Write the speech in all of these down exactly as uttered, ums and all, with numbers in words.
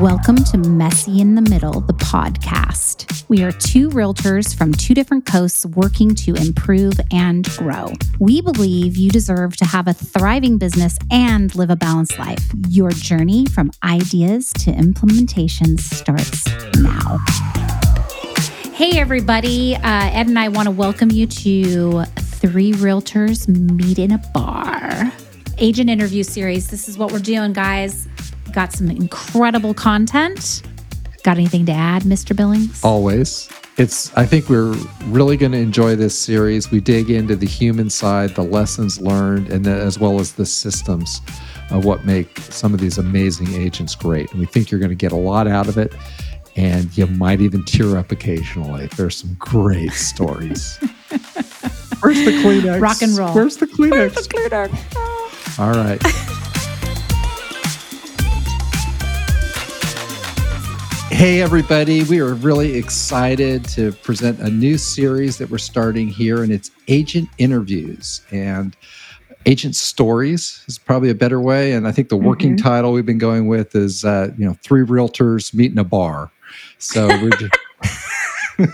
Welcome to Messy in the Middle, the podcast. We are two realtors from two different coasts working to improve and grow. We believe you deserve to have a thriving business and live a balanced life. Your journey from ideas to implementation starts now. Hey, everybody. Uh, Ed and I want to welcome you to Three Realtors Meet in a Bar agent interview series. This is what we're doing, guys. Got some incredible content. Got anything to add, Mister Billings? Always. It's. I think we're really going to enjoy this series. We dig into the human side, the lessons learned, and the, as well as the systems of what make some of these amazing agents great. And we think you're going to get a lot out of it, and you might even tear up occasionally. There's some great stories. Where's the Kleenex? Rock and roll. Where's the Kleenex? Where's the Kleenex? All right. Hey, everybody. We are really excited to present a new series that we're starting here, and it's agent interviews and agent stories is probably a better way. And I think the working mm-hmm. title we've been going with is, uh, you know, Three Realtors Meet in a Bar. So we're just,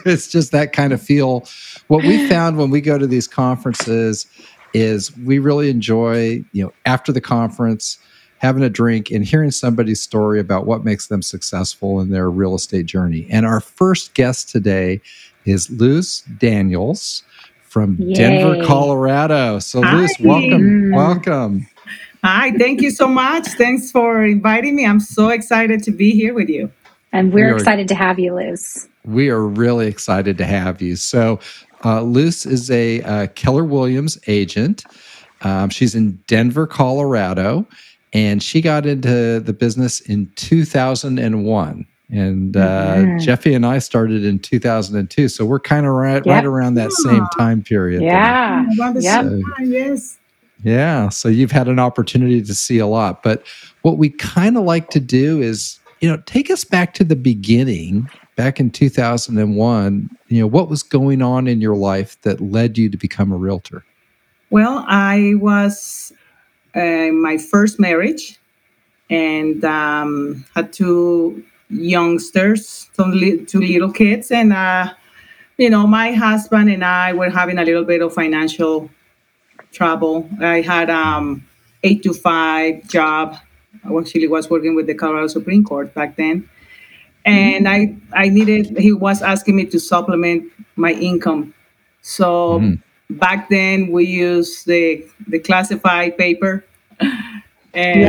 it's just that kind of feel. What we found when we go to these conferences is we really enjoy, you know, after the conference, having a drink, and hearing somebody's story about what makes them successful in their real estate journey. And our first guest today is Luz Daniels from Yay. Denver, Colorado. So Luz, Hi. welcome, welcome. Hi, thank you so much. Thanks for inviting me. I'm so excited to be here with you. And we're we are, excited to have you, Luz. We are really excited to have you. So uh, Luz is a uh, Keller Williams agent. Um, she's in Denver, Colorado. And she got into the business in two thousand one. And uh, yeah. Jeffy and I started in two thousand two. So we're kind of right, yep. right around that yeah. same time period. Yeah. Yep. So, yes. Yeah. So you've had an opportunity to see a lot. But what we kind of like to do is, you know, take us back to the beginning, back in two thousand one. You know, what was going on in your life that led you to become a realtor? Well, I was... Uh, my first marriage, and um, had two youngsters, two, two little kids. And, uh, you know, my husband and I were having a little bit of financial trouble. I had um eight to five job. I actually was working with the Colorado Supreme Court back then. And mm. I, I needed, he was asking me to supplement my income. So... Mm. Back then, we used the, the classified paper, and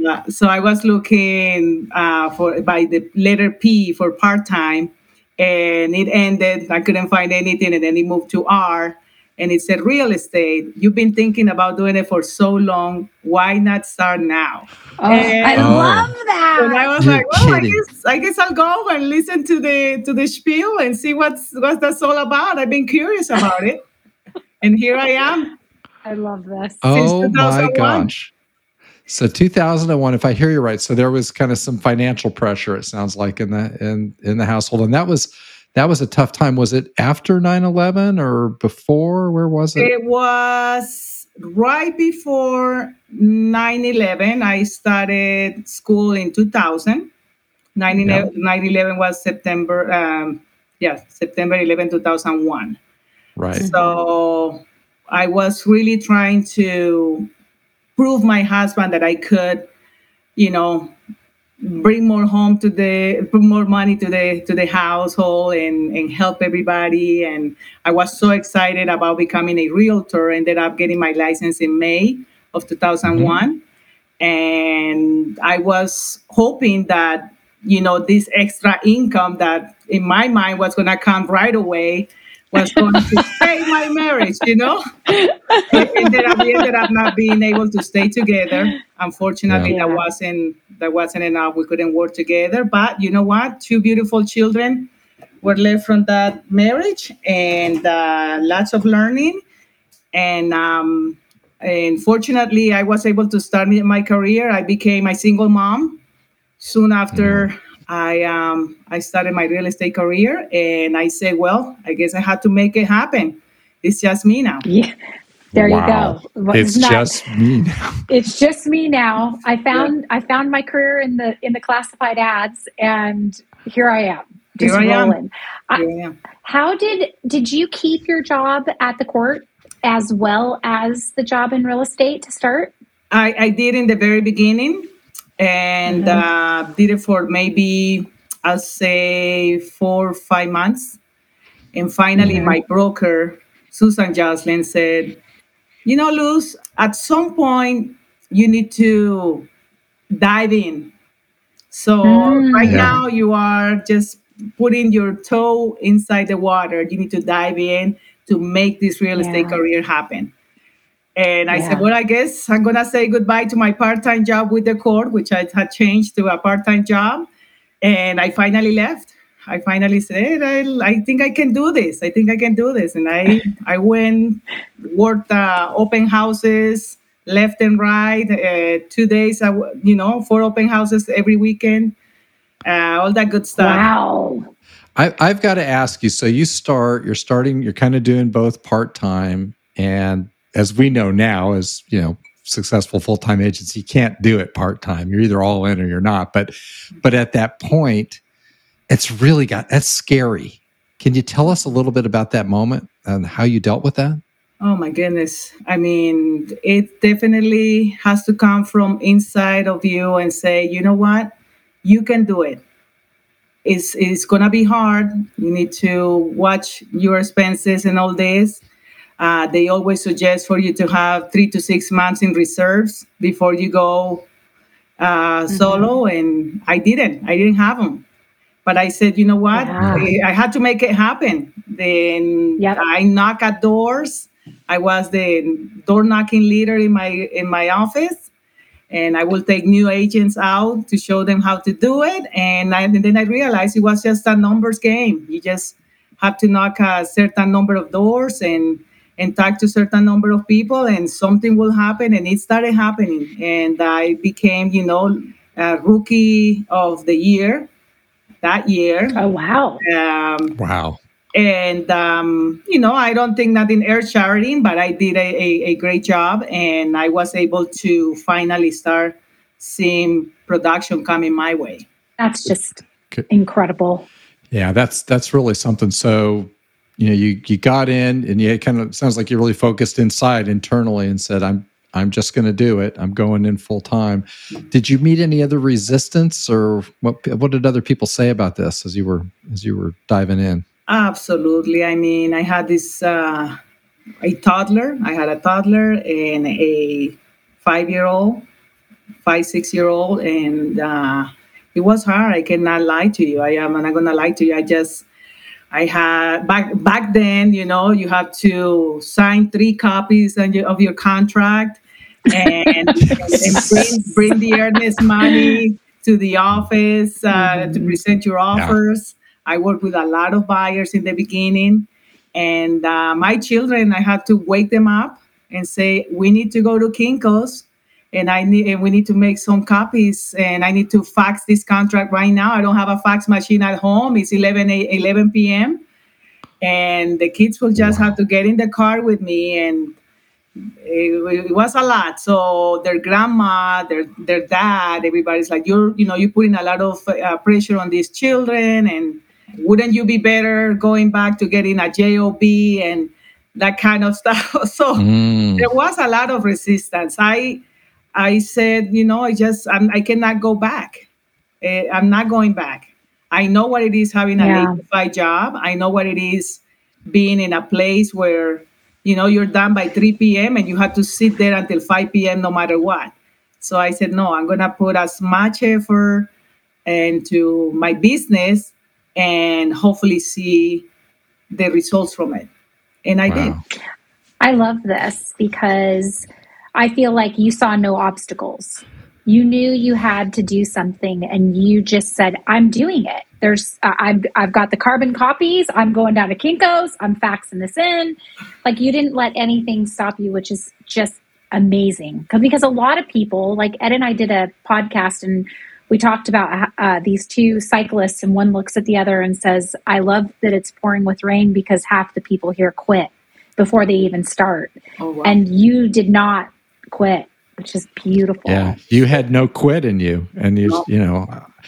yeah. so I was looking uh, for by the letter P for part-time, and it ended. I couldn't find anything, and then it moved to R, and it said real estate. You've been thinking about doing it for so long. Why not start now? Oh, and, I love that. And I was You're like, well, I guess, I guess I'll go and listen to the to the spiel and see what's what that's all about. I've been curious about it. And here I am. I love this. Oh my gosh. So two thousand one, if I hear you right, so there was kind of some financial pressure, it sounds like, in the in, in the household. And that was that was a tough time. Was it after nine eleven or before? Where was it? It was right before nine eleven. I started school in two thousand. nine eleven, yeah. nine eleven was September, um, yeah, September eleventh, two thousand one. Right. So I was really trying to prove my husband that I could, you know, bring more home to the, bring more money to the to the household and, and help everybody. And I was so excited about becoming a realtor. Ended up getting my license in May of two thousand one. Mm-hmm. And I was hoping that, you know, this extra income that in my mind was going to come right away was going to save my marriage, you know? ended up, we ended up not being able to stay together. Unfortunately, yeah. that wasn't that wasn't enough. We couldn't work together. But you know what? Two beautiful children were left from that marriage, and uh, lots of learning. And, um, and fortunately, I was able to start my career. I became a single mom soon after... Mm. I um I started my real estate career, and I said, well, I guess I had to make it happen. It's just me now. Yeah. There wow. you go. It's, it's not, just me now. It's just me now. I found yeah. I found my career in the in the classified ads, and here I am, just here I rolling. Am. Here I, I am. How did did you keep your job at the court as well as the job in real estate to start? I, I did in the very beginning, and mm-hmm. uh, did it for maybe I'll say four or five months, and finally mm-hmm. my broker, Susan Joslin, said, you know, Luz, at some point you need to dive in. So mm. right yeah. now you are just putting your toe inside the water. You need to dive in to make this real yeah. estate career happen. And I yeah. said, well, I guess I'm going to say goodbye to my part-time job with the court, which I had changed to a part-time job. And I finally left. I finally said, I, I think I can do this. I think I can do this. And I, I went, worked uh, open houses left and right. Uh, two days, I w- you know, four open houses every weekend. Uh, all that good stuff. Wow. I, I've got to ask you. So you start, you're starting, you're kind of doing both part-time. And as we know now, as, you know, successful full-time agents, you can't do it part-time. You're either all in or you're not. But, but at that point... It's really got, that's scary. Can you tell us a little bit about that moment and how you dealt with that? Oh my goodness. I mean, it definitely has to come from inside of you and say, you know what, you can do it. It's, it's going to be hard. You need to watch your expenses and all this. Uh, they always suggest for you to have three to six months in reserves before you go uh, mm-hmm. solo. And I didn't, I didn't have them. But I said, you know what? Wow. I had to make it happen. Then yep. I knock at doors. I was the door knocking leader in my in my office, and I will take new agents out to show them how to do it. And, I, and then I realized it was just a numbers game. You just have to knock a certain number of doors and and talk to a certain number of people, and something will happen. And it started happening, and I became, you know, a rookie of the year. That year. Oh, wow. Um, wow. And, um, you know, I don't think nothing earth shattering, but I did a, a, a great job, and I was able to finally start seeing production coming my way. That's just okay. incredible. Yeah, that's that's really something. So, you know, you, you got in, and you kind of sounds like you really focused inside internally and said, I'm I'm just going to do it. I'm going in full time. Did you meet any other resistance, or what? What did other people say about this as you were as you were diving in? Absolutely. I mean, I had this uh, a toddler. I had a toddler and a five-year-old, five six-year-old, and uh, it was hard. I cannot lie to you. I am not going to lie to you. I just I had back back then. You know, you have to sign three copies of your, of your contract. and, and bring, bring the earnest money to the office uh, mm-hmm. to present your offers. Yeah. I worked with a lot of buyers in the beginning. And uh, my children, I had to wake them up and say, we need to go to Kinko's, and I need, and we need to make some copies, and I need to fax this contract right now. I don't have a fax machine at home. It's eleven p.m. And the kids will just wow. have to get in the car with me, and It, it was a lot. So their grandma, their their dad, everybody's like, you're, you know, you're putting a lot of uh, pressure on these children, and wouldn't you be better going back to getting a job and that kind of stuff? So mm. there was a lot of resistance. I I said, you know, I just I'm, I cannot go back. Uh, I'm not going back. I know what it is having yeah. a nine to five job. I know what it is being in a place where, you know, you're done by three p.m. and you have to sit there until five p.m. no matter what. So I said, no, I'm going to put as much effort into my business and hopefully see the results from it. And I wow. did. I love this because I feel like you saw no obstacles. You knew you had to do something, and you just said, I'm doing it. There's, uh, I've, I've got the carbon copies. I'm going down to Kinko's. I'm faxing this in. Like, you didn't let anything stop you, which is just amazing. Because a lot of people, like Ed and I did a podcast, and we talked about uh, these two cyclists, and one looks at the other and says, I love that it's pouring with rain because half the people here quit. before they even start. Oh, wow. And you did not quit, which is beautiful. Yeah, you had no quit in you. And you, you know,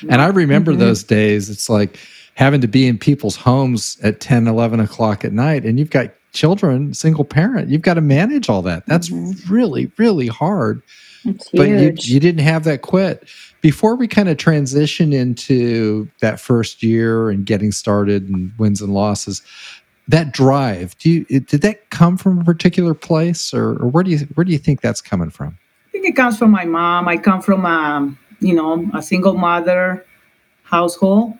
and I remember mm-hmm. those days. It's like having to be in people's homes at ten, eleven o'clock at night, and you've got children, single parent, you've got to manage all that. That's mm-hmm. really, really hard. It's but huge. You, you didn't have that quit. Before we kind of transition into that first year and getting started and wins and losses, that drive, do you, did that come from a particular place, or, or where do you where do you think that's coming from? I think it comes from my mom. I come from a, you know, a single mother household.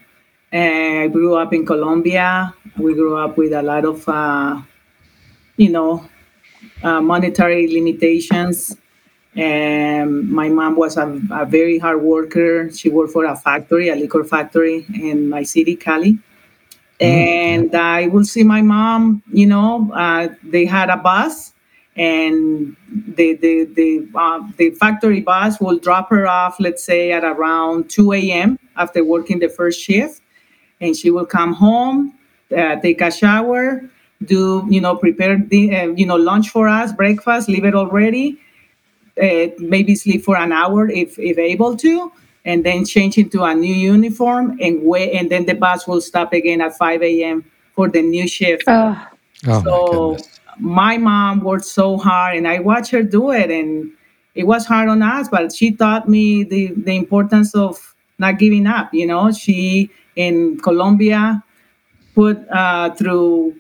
And I grew up in Colombia. We grew up with a lot of, uh, you know, uh, monetary limitations. And my mom was a, a very hard worker. She worked for a factory, a liquor factory in my city, Cali. And I would see my mom, you know, uh, they had a bus, and the the the, uh, the factory bus will drop her off, let's say, at around two a.m. after working the first shift. And she will come home, uh, take a shower, do, you know, prepare, the, uh, you know, lunch for us, breakfast, leave it all ready. Uh, maybe sleep for an hour if, if able to, and then change into a new uniform and wait, and then the bus will stop again at five a.m. for the new shift. Oh. Oh, so my, my mom worked so hard, and I watched her do it, and it was hard on us, but she taught me the, the importance of not giving up. You know, she in Colombia put uh, through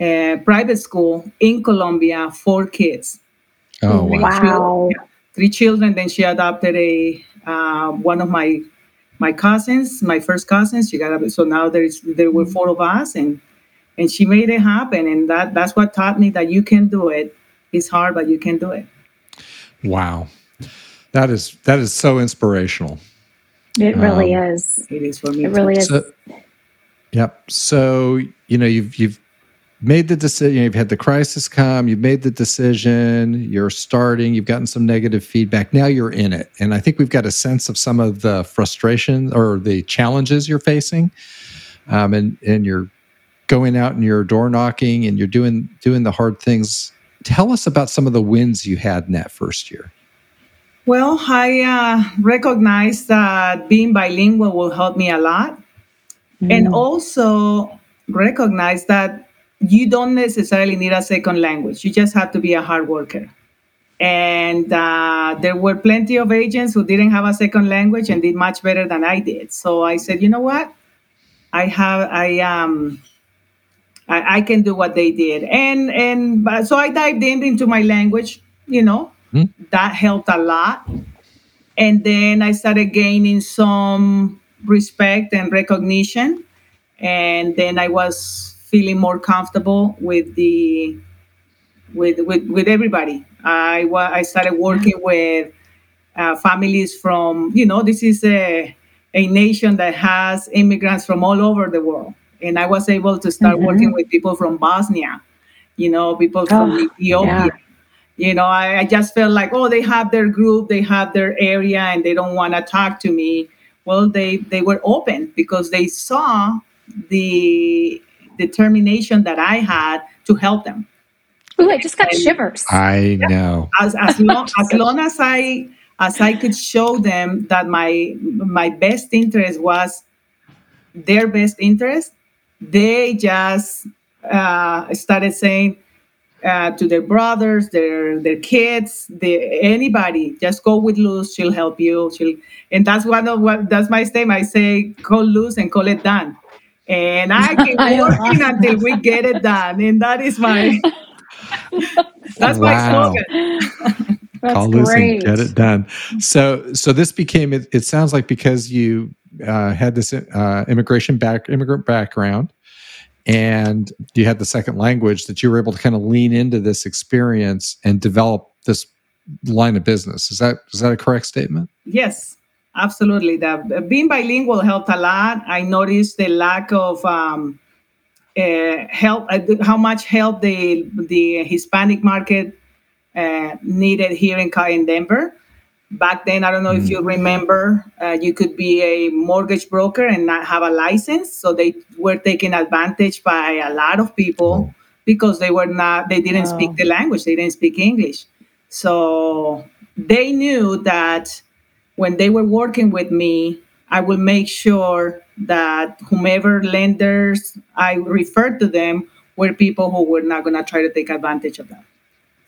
a private school in Colombia four kids. Oh, wow. Wow. Three children. Then she adopted a uh, one of my my cousins, my first cousins. She got so now there's there were four of us, and and she made it happen. And that that's what taught me that you can do it. It's hard, but you can do it. Wow, that is that is so inspirational. It really um, is. It is for me. It really is. So, yep. So you know you've you've. made the decision, you've had the crisis come, you've made the decision, you're starting, you've gotten some negative feedback, now you're in it. And I think we've got a sense of some of the frustration or the challenges you're facing. Um, and, and you're going out and you're door knocking and you're doing doing the hard things. Tell us about some of the wins you had in that first year. Well, I uh, recognized that being bilingual will help me a lot. Mm. And also recognize that you don't necessarily need a second language. You just have to be a hard worker. And uh, there were plenty of agents who didn't have a second language and did much better than I did. So I said, you know what? I have, I um, I, I can do what they did. And and so I dived in into my language. You know, mm-hmm. that helped a lot. And then I started gaining some respect and recognition. And then I was feeling more comfortable with the with with, with everybody. I wa- I started working with uh, families from, you know, this is a a nation that has immigrants from all over the world, and I was able to start mm-hmm. working with people from Bosnia, you know, people from oh, Ethiopia. Yeah. You know, I, I just felt like, oh, they have their group, they have their area, and they don't want to talk to me. Well, they they were open because they saw the determination that I had to help them. Ooh, I just got and shivers. I yeah, know. As as long, as long as I as I could show them that my my best interest was their best interest, they just uh, started saying uh, to their brothers, their their kids, their, anybody, just go with Luz. She'll help you. She'll, and that's one of what that's my statement. I say, call Luz and call it done. And I keep working until we get it done. And that is my, that's wow. my slogan. That's Call great. Get it done. So so this became, it, it sounds like because you uh, had this uh, immigration back, immigrant background and you had the second language that you were able to kind of lean into this experience and develop this line of business. Is that is that a correct statement? Yes. Absolutely. That being bilingual helped a lot. I noticed the lack of um, uh, help, uh, how much help the the Hispanic market uh, needed here in, in Denver. Back then, I don't know mm. if you remember, uh, you could be a mortgage broker and not have a license. So they were taken advantage by a lot of people because they were not, they didn't oh. speak the language. They didn't speak English. So they knew that when they were working with me, I will make sure that whomever lenders I referred to them were people who were not going to try to take advantage of them.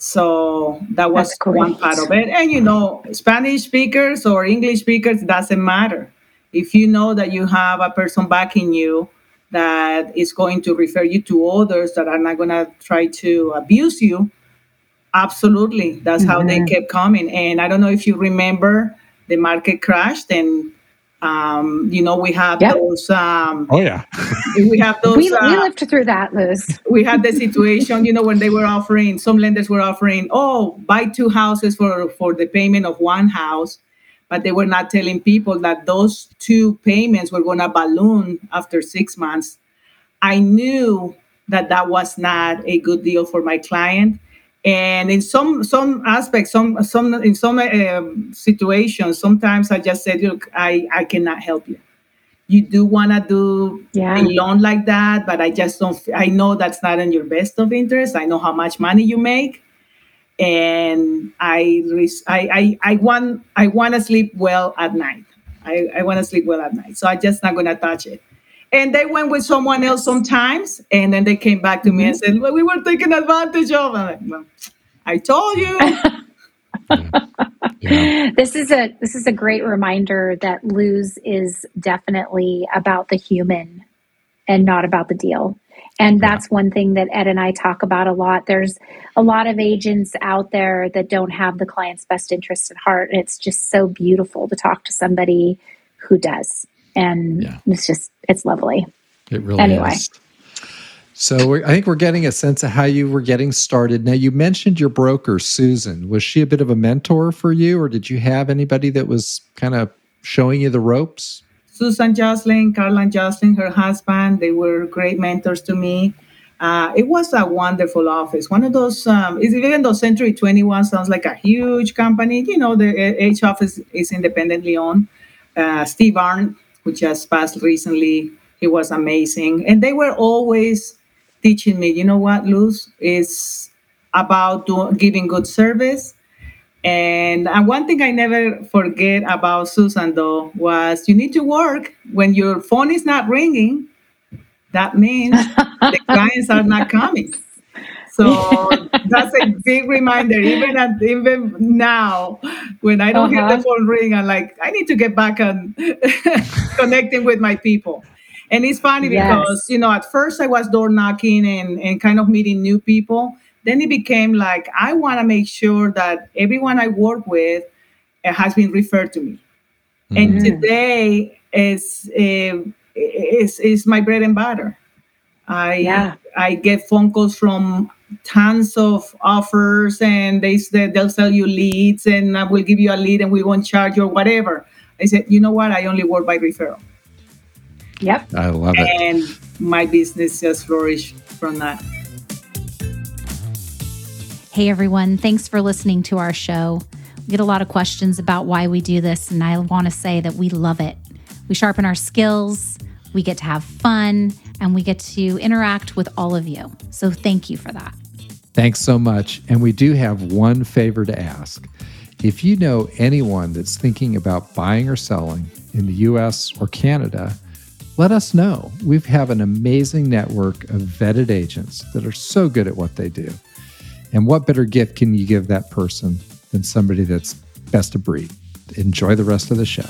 So that was one part of it. And, you know, Spanish speakers or English speakers, doesn't matter. If you know that you have a person backing you that is going to refer you to others that are not going to try to abuse you, absolutely. That's mm-hmm. how they kept coming. And I don't know if you remember the market crashed and, um, you know, we have yep. those. Um, oh, yeah. we have those. We, uh, we lived through that, Luz. We had the situation, you know, when they were offering, some lenders were offering, oh, buy two houses for, for the payment of one house. But they were not telling people that those two payments were going to balloon after six months. I knew that that was not a good deal for my client. And in some some aspects, some some in some um, situations, sometimes I just said, look, I, I cannot help you. You do want to do yeah. a loan like that, but I just don't, I know that's not in your best of interest. I know how much money you make. And I, I, I, I want, I want to sleep well at night. I, I want to sleep well at night. So I'm just not going to touch it. And they went with someone else sometimes. And then they came back to me and said, well, we were taking advantage of it. I'm like, well, I told you. yeah. This is a, this is a great reminder that Luz is definitely about the human and not about the deal. And that's one thing that Ed and I talk about a lot. There's a lot of agents out there that don't have the client's best interest at heart. And it's just so beautiful to talk to somebody who does. And yeah. it's just, it's lovely. It really anyway. is. So we're, I think we're getting a sense of how you were getting started. Now, you mentioned your broker, Susan. Was she a bit of a mentor for you? Or did you have anybody that was kind of showing you the ropes? Susan Joslin, Caroline Joslin, her husband, they were great mentors to me. Uh, it was a wonderful office. One of those, um, even though Century twenty-one sounds like a huge company, you know, the H office is independently owned. Uh, Steve Arn, who just passed recently, he was amazing. And they were always teaching me, you know what, Luz, it's about doing, giving good service. And one thing I never forget about Susan, though, was you need to work. When your phone is not ringing, that means the clients are not coming. So that's a big reminder. Even at, even now, when I don't uh-huh. hear the phone ring, I'm like, I need to get back on connecting with my people. And it's funny yes. because, you know, at first I was door knocking and, and kind of meeting new people. Then it became like, I want to make sure that everyone I work with uh, has been referred to me. Mm-hmm. And today is, uh, is, is my bread and butter. I yeah. I get phone calls from tons of offers and they said they'll sell you leads and we'll give you a lead and we won't charge you or whatever. I said, you know what? I only work by referral. Yep. I love it. And my business just flourished from that. Hey, everyone. Thanks for listening to our show. We get a lot of questions about why we do this, and I want to say that we love it. We sharpen our skills, we get to have fun, and we get to interact with all of you. So thank you for that. Thanks so much. And we do have one favor to ask. If you know anyone that's thinking about buying or selling in the U S or Canada, let us know. We have an amazing network of vetted agents that are so good at what they do. And what better gift can you give that person than somebody that's best of breed? Enjoy the rest of the show.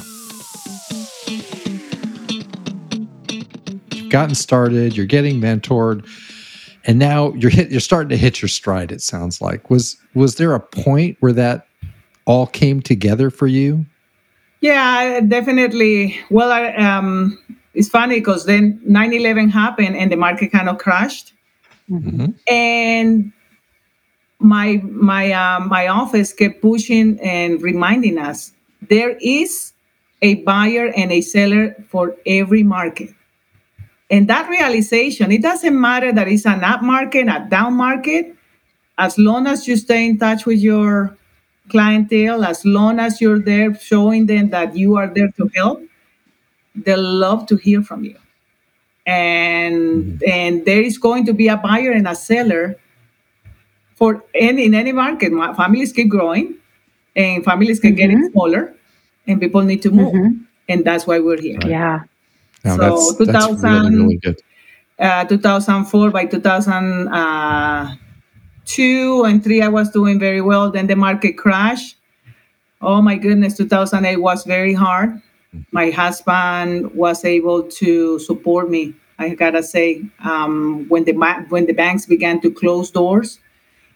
You've gotten started, you're getting mentored, and now you're hit, you're starting to hit your stride, it sounds like. Was was there a point where that all came together for you? Yeah, definitely. Well, I, um, it's funny because then nine eleven happened and the market kind of crashed. Mm-hmm. And My my uh, my office kept pushing and reminding us there is a buyer and a seller for every market. And that realization, it doesn't matter that it's an up market, a down market, as long as you stay in touch with your clientele, as long as you're there showing them that you are there to help, they love to hear from you. and mm-hmm. and there is going to be a buyer and a seller for any in any market. Families keep growing, and families can mm-hmm. get smaller, and people need to move, mm-hmm. and that's why we're here. Right. Yeah. No, so that's, that's really, really good. Uh, two thousand four by two thousand two and three, I was doing very well. Then the market crashed. Oh my goodness, two thousand eight was very hard. My husband was able to support me. I gotta say, um, when the ma- when the banks began to close doors,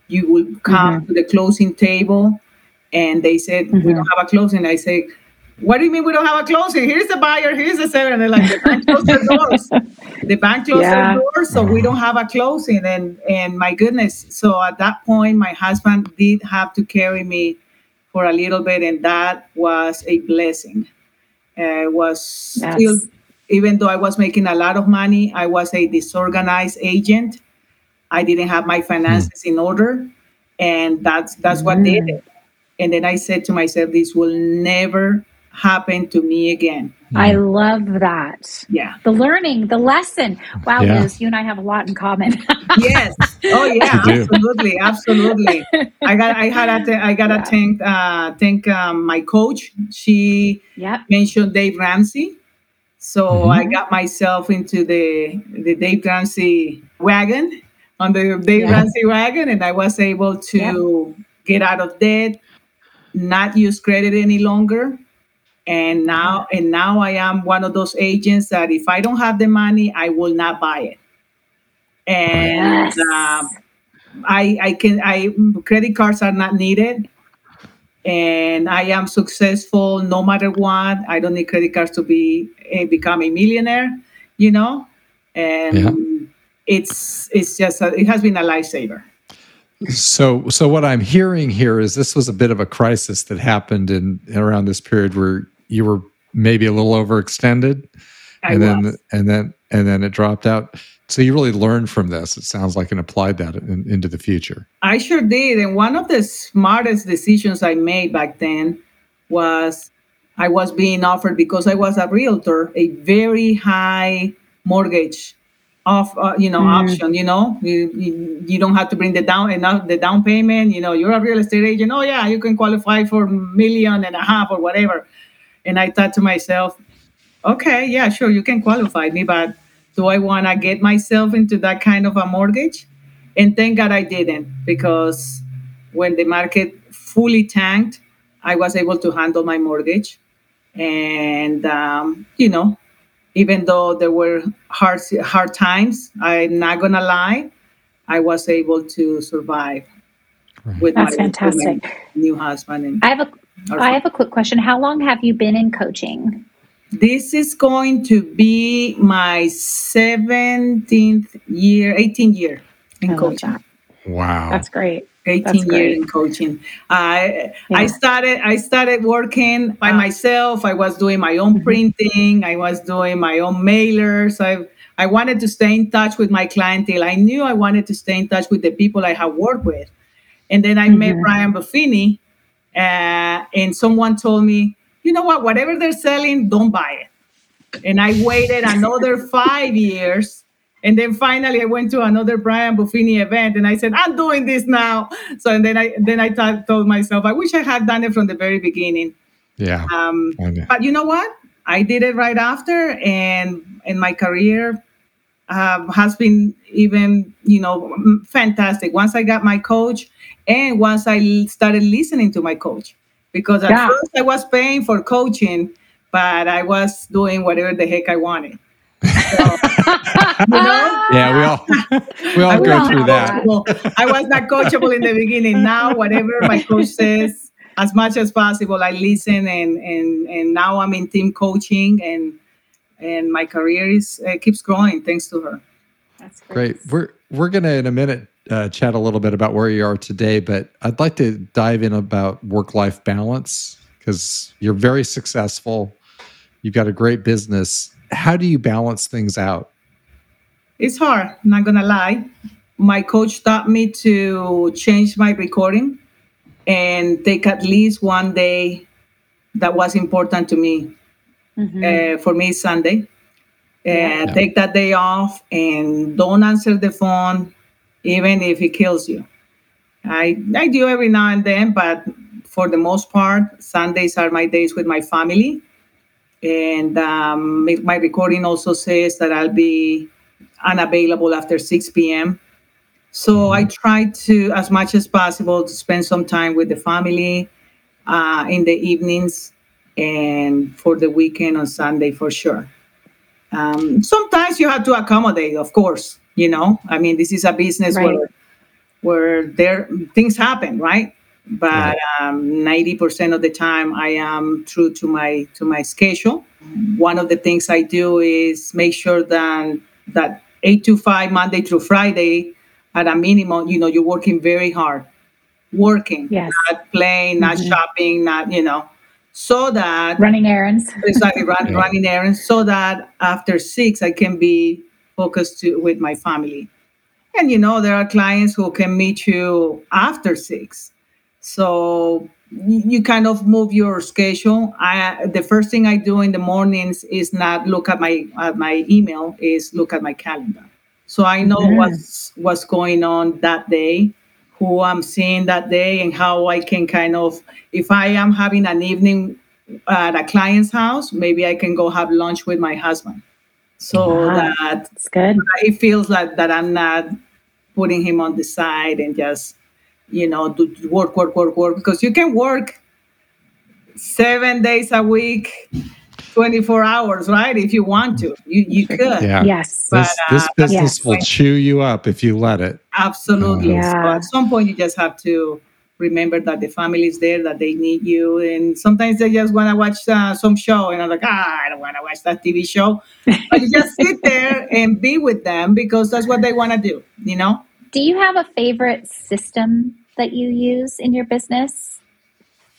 you would come mm-hmm. to the closing table, and they said, mm-hmm. "We don't have a closing." I said, "What do you mean we don't have a closing? Here's the buyer, here's the seller." And they're like, the bank closed their doors. The bank closed yeah. their doors, so we don't have a closing. And and my goodness, so at that point, my husband did have to carry me for a little bit, and that was a blessing. Uh, it was yes. still, even though I was making a lot of money, I was a disorganized agent. I didn't have my finances mm. in order, and that's that's mm. what did it. And then I said to myself, this will never happen to me again. I love that. Yeah. The learning, the lesson. Wow, yeah. Liz, you and I have a lot in common. Yes. Oh yeah, absolutely, absolutely. I got I had a th- I gotta yeah. thank uh thank um, my coach. She yep. mentioned Dave Ramsey. So mm-hmm. I got myself into the the Dave Ramsey wagon, on the Dave yeah. Ramsey wagon, and I was able to yeah. get out of debt, not use credit any longer. And now and now I am one of those agents that if I don't have the money, I will not buy it. And yes. uh, I I can I credit cards are not needed. And I am successful no matter what. I don't need credit cards to be uh, become a millionaire, you know. And yeah. it's it's just a, it has been a lifesaver. So, so what I'm hearing here is this was a bit of a crisis that happened in around this period where you were maybe a little overextended, I and was. then and then and then it dropped out. So you really learned from this. It sounds like, and applied that in, into the future. I sure did. And one of the smartest decisions I made back then was I was being offered, because I was a realtor, a very high mortgage off, uh, you know, mm. option, you know, you, you, you don't have to bring the down enough, the down payment, you know, you're a real estate agent. Oh yeah, you can qualify for a million and a half or whatever. And I thought to myself, okay, yeah, sure. You can qualify me, but do I want to get myself into that kind of a mortgage? And thank God I didn't, because when the market fully tanked, I was able to handle my mortgage. And, um, you know, even though there were hard hard times, I'm not going to lie, I was able to survive with That's my, fantastic. my new husband. And I have a, I have a quick question. How long have you been in coaching? This is going to be my seventeenth year, eighteenth year in I coaching. That. Wow. That's great. eighteen years in coaching. I yeah. I started I started working by myself. I was doing my own printing. I was doing my own mailers. I I wanted to stay in touch with my clientele. I knew I wanted to stay in touch with the people I have worked with. And then I mm-hmm. met Brian Buffini, uh, and someone told me, you know what, whatever they're selling, don't buy it. And I waited another five years. And then finally, I went to another Brian Buffini event, and I said, "I'm doing this now." So and then I then I t- told myself, "I wish I had done it from the very beginning." Yeah. Um, but you know what? I did it right after, and and my career uh, has been even you know fantastic. Once I got my coach, and once I started listening to my coach, because at yeah. first I was paying for coaching, but I was doing whatever the heck I wanted. So, you know? Yeah, we all we all go through that. Coachable. I was not coachable in the beginning. Now, whatever my coach says, as much as possible, I listen, and and and now I'm in team coaching, and and my career is uh, keeps growing thanks to her. That's great. great. We're we're gonna in a minute uh, chat a little bit about where you are today, but I'd like to dive in about work-life balance, because you're very successful. You've got a great business. How do you balance things out? It's hard, I'm not going to lie. My coach taught me to change my recording and take at least one day that was important to me. Mm-hmm. Uh, for me, Sunday. uh, yeah. take that day off and don't answer the phone, even if it kills you. I, I do every now and then, but for the most part, Sundays are my days with my family. And um, my recording also says that I'll be unavailable after six p.m. So I try to, as much as possible, to spend some time with the family uh, in the evenings and for the weekend on Sunday for sure. Um, sometimes you have to accommodate, of course, you know. I mean, this is a business right. where where there things happen, right? But um, ninety percent of the time I am true to my to my schedule. One of the things I do is make sure that that eight to five Monday through Friday at a minimum, you know, you're working very hard, working, yes. not playing, not mm-hmm. shopping, not, you know, so that running errands, exactly run, yeah. running errands so that after six, I can be focused to, with my family. And, you know, there are clients who can meet you after six. So you kind of move your schedule. I, the first thing I do in the mornings is not look at my at my email, is look at my calendar. So I know yes. what's what's going on that day, who I'm seeing that day, and how I can kind of, if I am having an evening at a client's house, maybe I can go have lunch with my husband. So wow. that it's good. It feels like that I'm not putting him on the side and just, you know, do work, work, work, work, because you can work seven days a week, twenty-four hours, right? If you want to, you, you could. Yeah. Yes. But, this, this uh, business yes. will chew you up if you let it. Absolutely. Uh, yeah. So at some point, you just have to remember that the family is there, that they need you. And sometimes they just want to watch uh, some show. And I'm like, ah, I don't want to watch that T V show. But you just sit there and be with them because that's what they want to do, you know? Do you have a favorite system that you use in your business?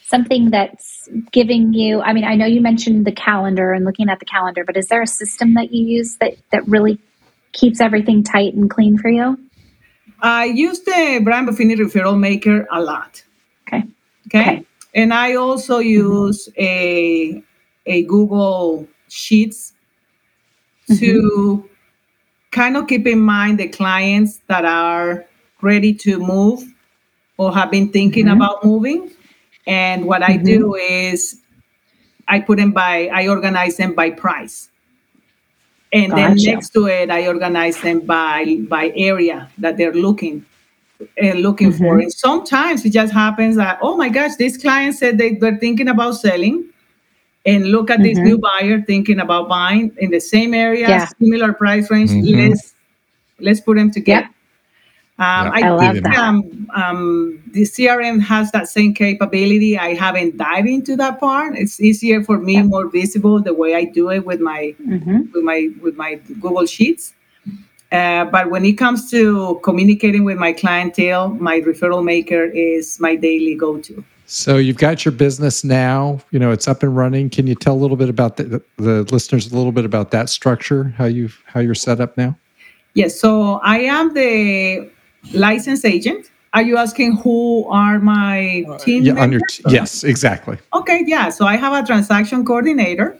Something that's giving you, I mean, I know you mentioned the calendar and looking at the calendar, but is there a system that you use that, that really keeps everything tight and clean for you? I use the Brian Buffini Referral Maker a lot. Okay. Okay. okay. And I also use mm-hmm. a a Google Sheets mm-hmm. to kind of keep in mind the clients that are ready to move or have been thinking mm-hmm. about moving. And what mm-hmm. I do is I put them by, I organize them by price. And gotcha. Then next to it, I organize them by by area that they're looking uh, looking mm-hmm. for. And sometimes it just happens that, oh my gosh, this client said they were thinking about selling. And look at mm-hmm. this new buyer thinking about buying in the same area, yeah. similar price range. Mm-hmm. Let's, let's put them together. Yep. Um, yeah, I, I think love that. Um, um, the C R M has that same capability. I haven't dived into that part. It's easier for me, yeah. more visible the way I do it with my mm-hmm. with my with my Google Sheets. Uh, but when it comes to communicating with my clientele, my Referral Maker is my daily go-to. So you've got your business now. You know, it's up and running. Can you tell a little bit about the, the, the listeners a little bit about that structure? How you how you're set up now? Yes. So I am the licensed agent. Are you asking who are my team? Yeah, on your t- yes, exactly. Okay, yeah. So I have a transaction coordinator.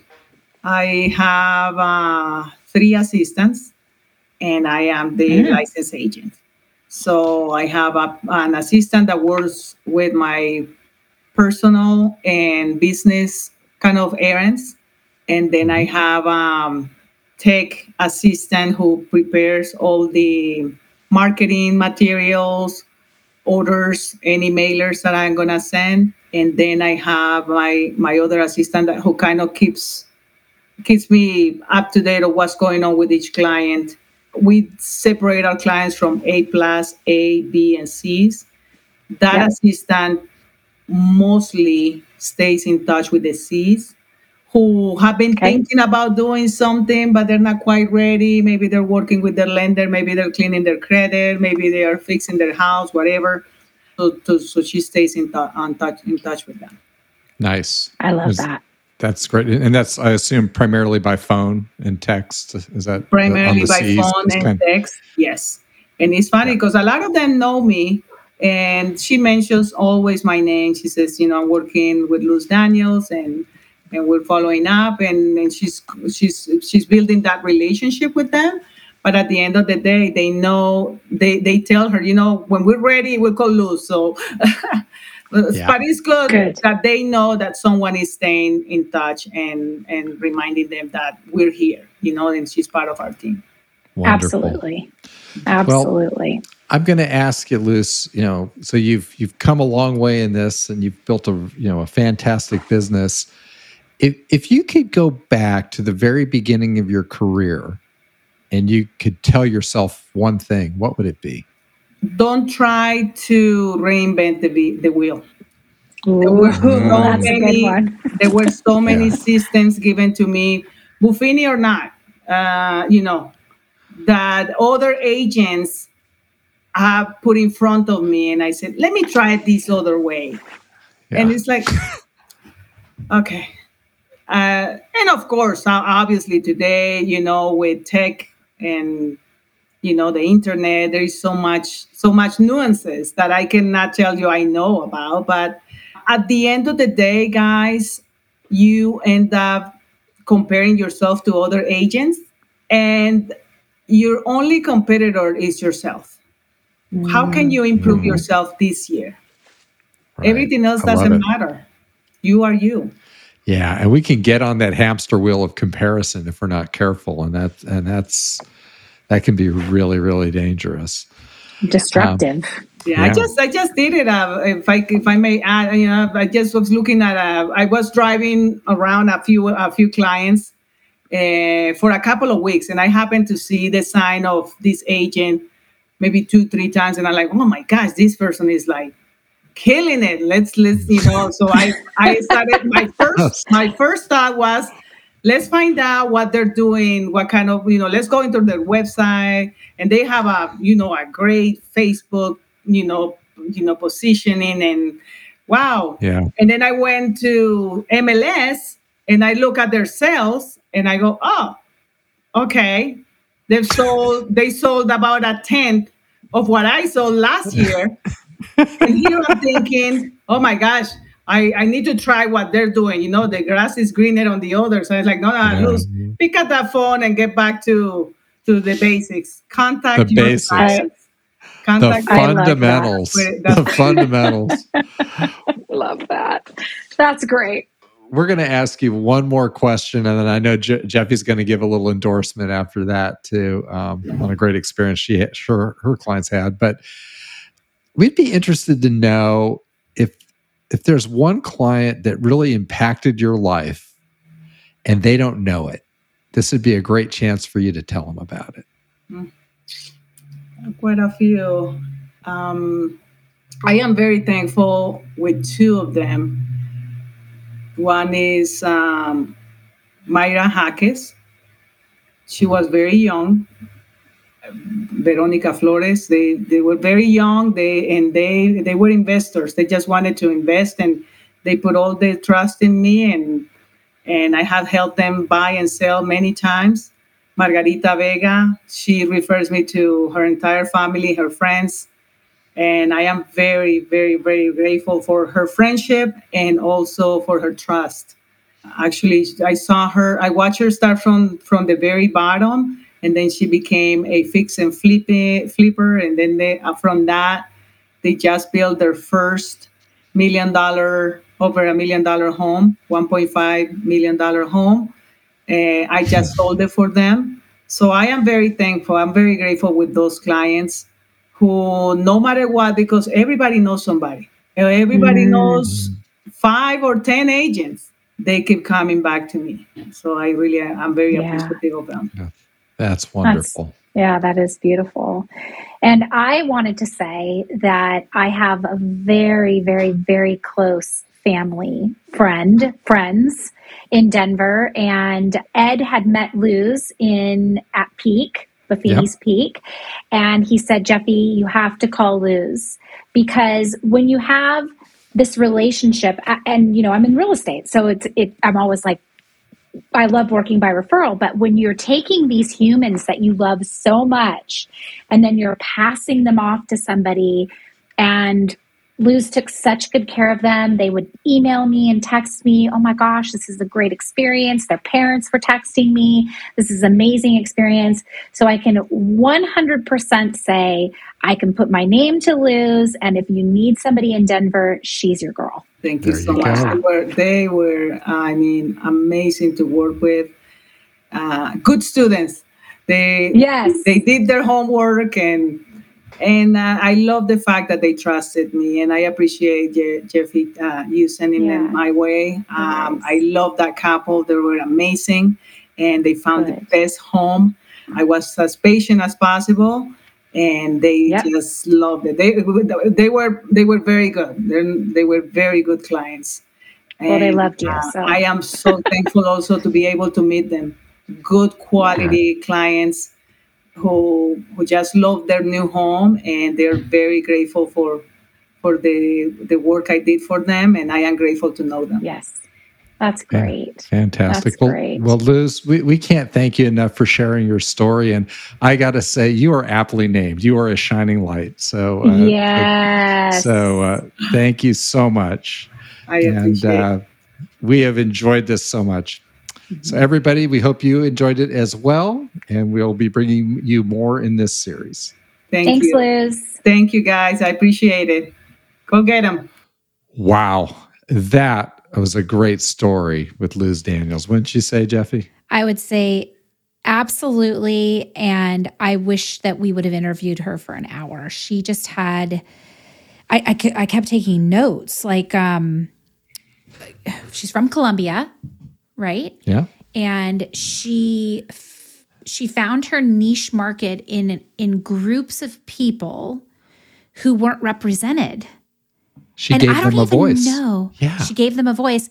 I have uh, three assistants, and I am the mm-hmm. licensed agent. So I have a, an assistant that works with my personal and business kind of errands, and then I have a um, tech assistant who prepares all the marketing materials, orders, any mailers that I'm gonna send, and then I have my my other assistant that, who kind of keeps keeps me up to date on what's going on with each client. We separate our clients from A plus, A, B, and C's. That yeah. assistant mostly stays in touch with the C's, who have been okay. thinking about doing something, but they're not quite ready. Maybe they're working with their lender. Maybe they're cleaning their credit. Maybe they are fixing their house, whatever. So, so, so she stays in, th- on touch, in touch with them. Nice. I love Is, that. That's great. And that's, I assume, primarily by phone and text. Is that primarily by C's? phone it's and kind of... text? Yes. And it's funny because yeah. a lot of them know me. And she mentions always my name. She says, you know, I'm working with Luz Daniels and and we're following up, and, and she's she's she's building that relationship with them. But at the end of the day, they know, they they tell her, you know, when we're ready, we'll call Luz. So, yeah. But it's good, good that they know that someone is staying in touch and and reminding them that we're here, you know, and she's part of our team. Wonderful. Absolutely, absolutely. Well, I'm going to ask you, Luz, you know, so you've you've come a long way in this, and you've built a you know a fantastic business. If if you could go back to the very beginning of your career, and you could tell yourself one thing, what would it be? Don't try to reinvent the the wheel. Ooh, there, were so that's many, a good one. There were so many yeah. systems given to me, Buffini or not, uh, you know, that other agents have put in front of me. And I said, let me try it this other way. Yeah. And it's like, okay. Uh, and of course, obviously today, you know, with tech, and, you know, the internet, there is so much, so much nuances that I cannot tell you I know about. But at the end of the day, guys, you end up comparing yourself to other agents, and your only competitor is yourself. Mm. How can you improve mm. yourself this year? Right. Everything else doesn't matter. You are you. Yeah, and we can get on that hamster wheel of comparison if we're not careful, and that and that's that can be really, really dangerous, destructive. Um, yeah, yeah, I just I just did it. Uh, if I if I may add, you know, I just was looking at. A, I was driving around a few a few clients uh, for a couple of weeks, and I happened to see the sign of this agent maybe two, three times, and I'm like, oh my gosh, this person is like killing it. Let's let's you know. So I I started my first my first thought was, let's find out what they're doing, what kind of, you know, let's go into their website, and they have a you know a great Facebook you know you know positioning, and wow. Yeah. And then I went to M L S and I look at their sales and I go, oh, okay, they've sold they sold about a tenth of what I sold last year. And here I'm thinking, oh my gosh, I, I need to try what they're doing. You know, the grass is greener on the other. So it's like, no, no, yeah. Luz, pick up that phone and get back to to the basics. Contact the your basics. Clients. Contact the fundamentals. The fundamentals. Love that. That's great. We're going to ask you one more question, and then I know Je- Jeffy's going to give a little endorsement after that too, um, on a great experience she had, sure her clients had, but. We'd be interested to know if if there's one client that really impacted your life and they don't know it. This would be a great chance for you to tell them about it. Quite a few. Um, I am very thankful with two of them. One is um, Myra Hakes. She was very young. Veronica Flores, they they were very young, they and they they were investors. They just wanted to invest, and they put all their trust in me, and and I have helped them buy and sell many times. Margarita Vega, she refers me to her entire family, her friends, and I am very, very, very grateful for her friendship and also for her trust. Actually, I saw her, I watched her start from, from the very bottom. And then she became a fix and flip flipper. And then they, from that, they just built their first million dollar, over a million dollar home, one point five million dollars home. Uh, I just sold it for them. So I am very thankful. I'm very grateful with those clients who, no matter what, because everybody knows somebody. Everybody mm. knows five or ten agents. They keep coming back to me. So I really, I'm very yeah. appreciative of them. Yeah. That's wonderful. That's, yeah, that is beautiful. And I wanted to say that I have a very, very, very close family friend, friends in Denver. And Ed had met Luz in at Peak, Buffini's yep. Peak. And he said, Jeffy, you have to call Luz, because when you have this relationship, and, you know, I'm in real estate, so it's it. I'm always like, I love working by referral, but when you're taking these humans that you love so much and then you're passing them off to somebody, and Luz took such good care of them. They would email me and text me, oh my gosh, this is a great experience. Their parents were texting me. This is an amazing experience. So I can one hundred percent say I can put my name to Luz. And if you need somebody in Denver, she's your girl. Thank you there so you much. They were, they were, I mean, amazing to work with. Uh, good students. They yes. they did their homework and and uh, I love the fact that they trusted me, and I appreciate Je- Jeffy uh, you sending yeah. them my way. Um, nice. I love that couple. They were amazing, and they found Good. the best home. I was as patient as possible, and they yep. just loved it. They they were they were very good. They they were very good clients. And, well, they loved you. So. Uh, I am so thankful also to be able to meet them. Good quality yeah. clients who who just love their new home, and they're very grateful for for the the work I did for them, and I am grateful to know them. Yes. That's great. Fantastic. That's well, great. well, Luz, we, we can't thank you enough for sharing your story. And I got to say, you are aptly named. You are a shining light. So, uh, yes. so uh, thank you so much. I and, appreciate uh, it. We have enjoyed this so much. So everybody, we hope you enjoyed it as well, and we'll be bringing you more in this series. Thank Thanks, you. Luz. Thank you, guys. I appreciate it. Go get them. Wow. That was a great story with Luz Daniels. Wouldn't you say, Jeffy? I would say absolutely, and I wish that we would have interviewed her for an hour. She just had... I, I, I kept taking notes. Like, um, she's from Colombia. Right? Yeah. And she f- she found her niche market in in groups of people who weren't represented. She and gave I don't them a even voice. Know. Yeah. She gave them a voice.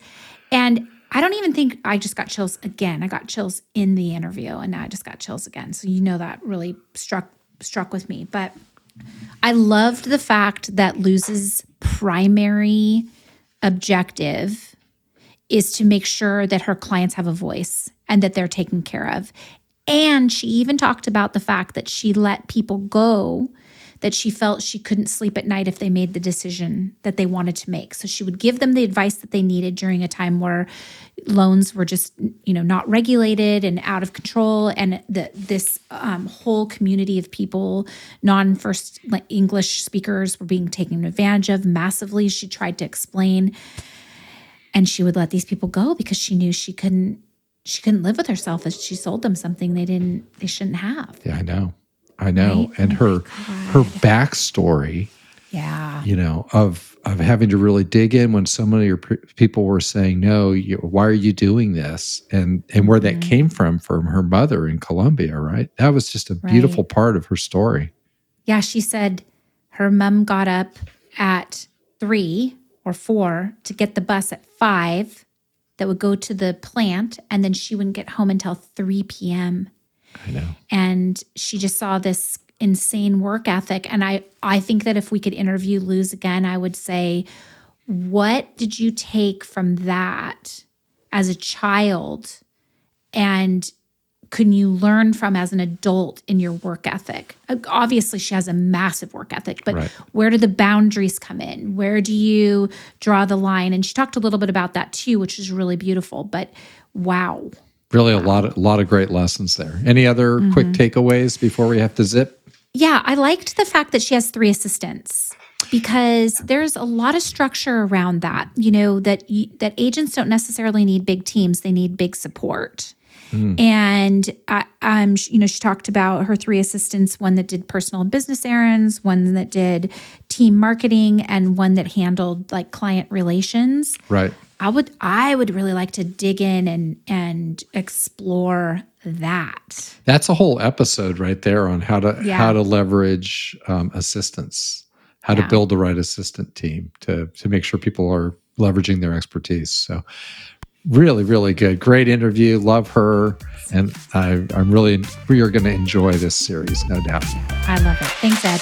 And I don't even think I just got chills again. I got chills in the interview, and now I just got chills again. So you know that really struck struck with me. But I loved the fact that Luz's primary objective is to make sure that her clients have a voice and that they're taken care of. And she even talked about the fact that she let people go, that she felt she couldn't sleep at night if they made the decision that they wanted to make. So she would give them the advice that they needed during a time where loans were just, you know, not regulated and out of control. And the, this um, whole community of people, non-first English speakers, were being taken advantage of massively. She tried to explain. And she would let these people go because she knew she couldn't she couldn't live with herself if she sold them something they didn't they shouldn't have. Yeah, I know. I know. Right? And oh her her backstory, yeah, you know, of of having to really dig in when so many people were saying, no, you, why are you doing this? And and where that mm-hmm. came from, from her mother in Colombia, right? That was just a beautiful right. part of her story. Yeah, she said her mom got up at three or four to get the bus at five that would go to the plant, and then she wouldn't get home until three p.m. I know. And she just saw this insane work ethic. And I, I think that if we could interview Luz again, I would say, what did you take from that as a child? And can you learn from as an adult in your work ethic? Obviously, she has a massive work ethic, but right. where do the boundaries come in? Where do you draw the line? And she talked a little bit about that too, which is really beautiful, but wow. Really wow. a lot of, lot of great lessons there. Any other mm-hmm. quick takeaways before we have to zip? Yeah, I liked the fact that she has three assistants, because there's a lot of structure around that, you know, that you, that agents don't necessarily need big teams, they need big support. Mm. And, I, um, you know, she talked about her three assistants, one that did personal and business errands, one that did team marketing, and one that handled like client relations. Right. I would, I would really like to dig in and, and explore that. That's a whole episode right there on how to, yeah. how to leverage um, assistants, how yeah. to build the right assistant team to, to make sure people are leveraging their expertise. So really, really good. Great interview. Love her. And I, I'm really, we are going to enjoy this series, no doubt. I love it. Thanks, Ed.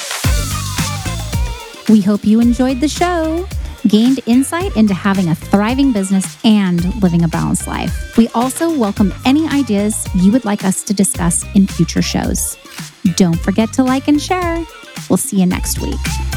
We hope you enjoyed the show, gained insight into having a thriving business and living a balanced life. We also welcome any ideas you would like us to discuss in future shows. Don't forget to like and share. We'll see you next week.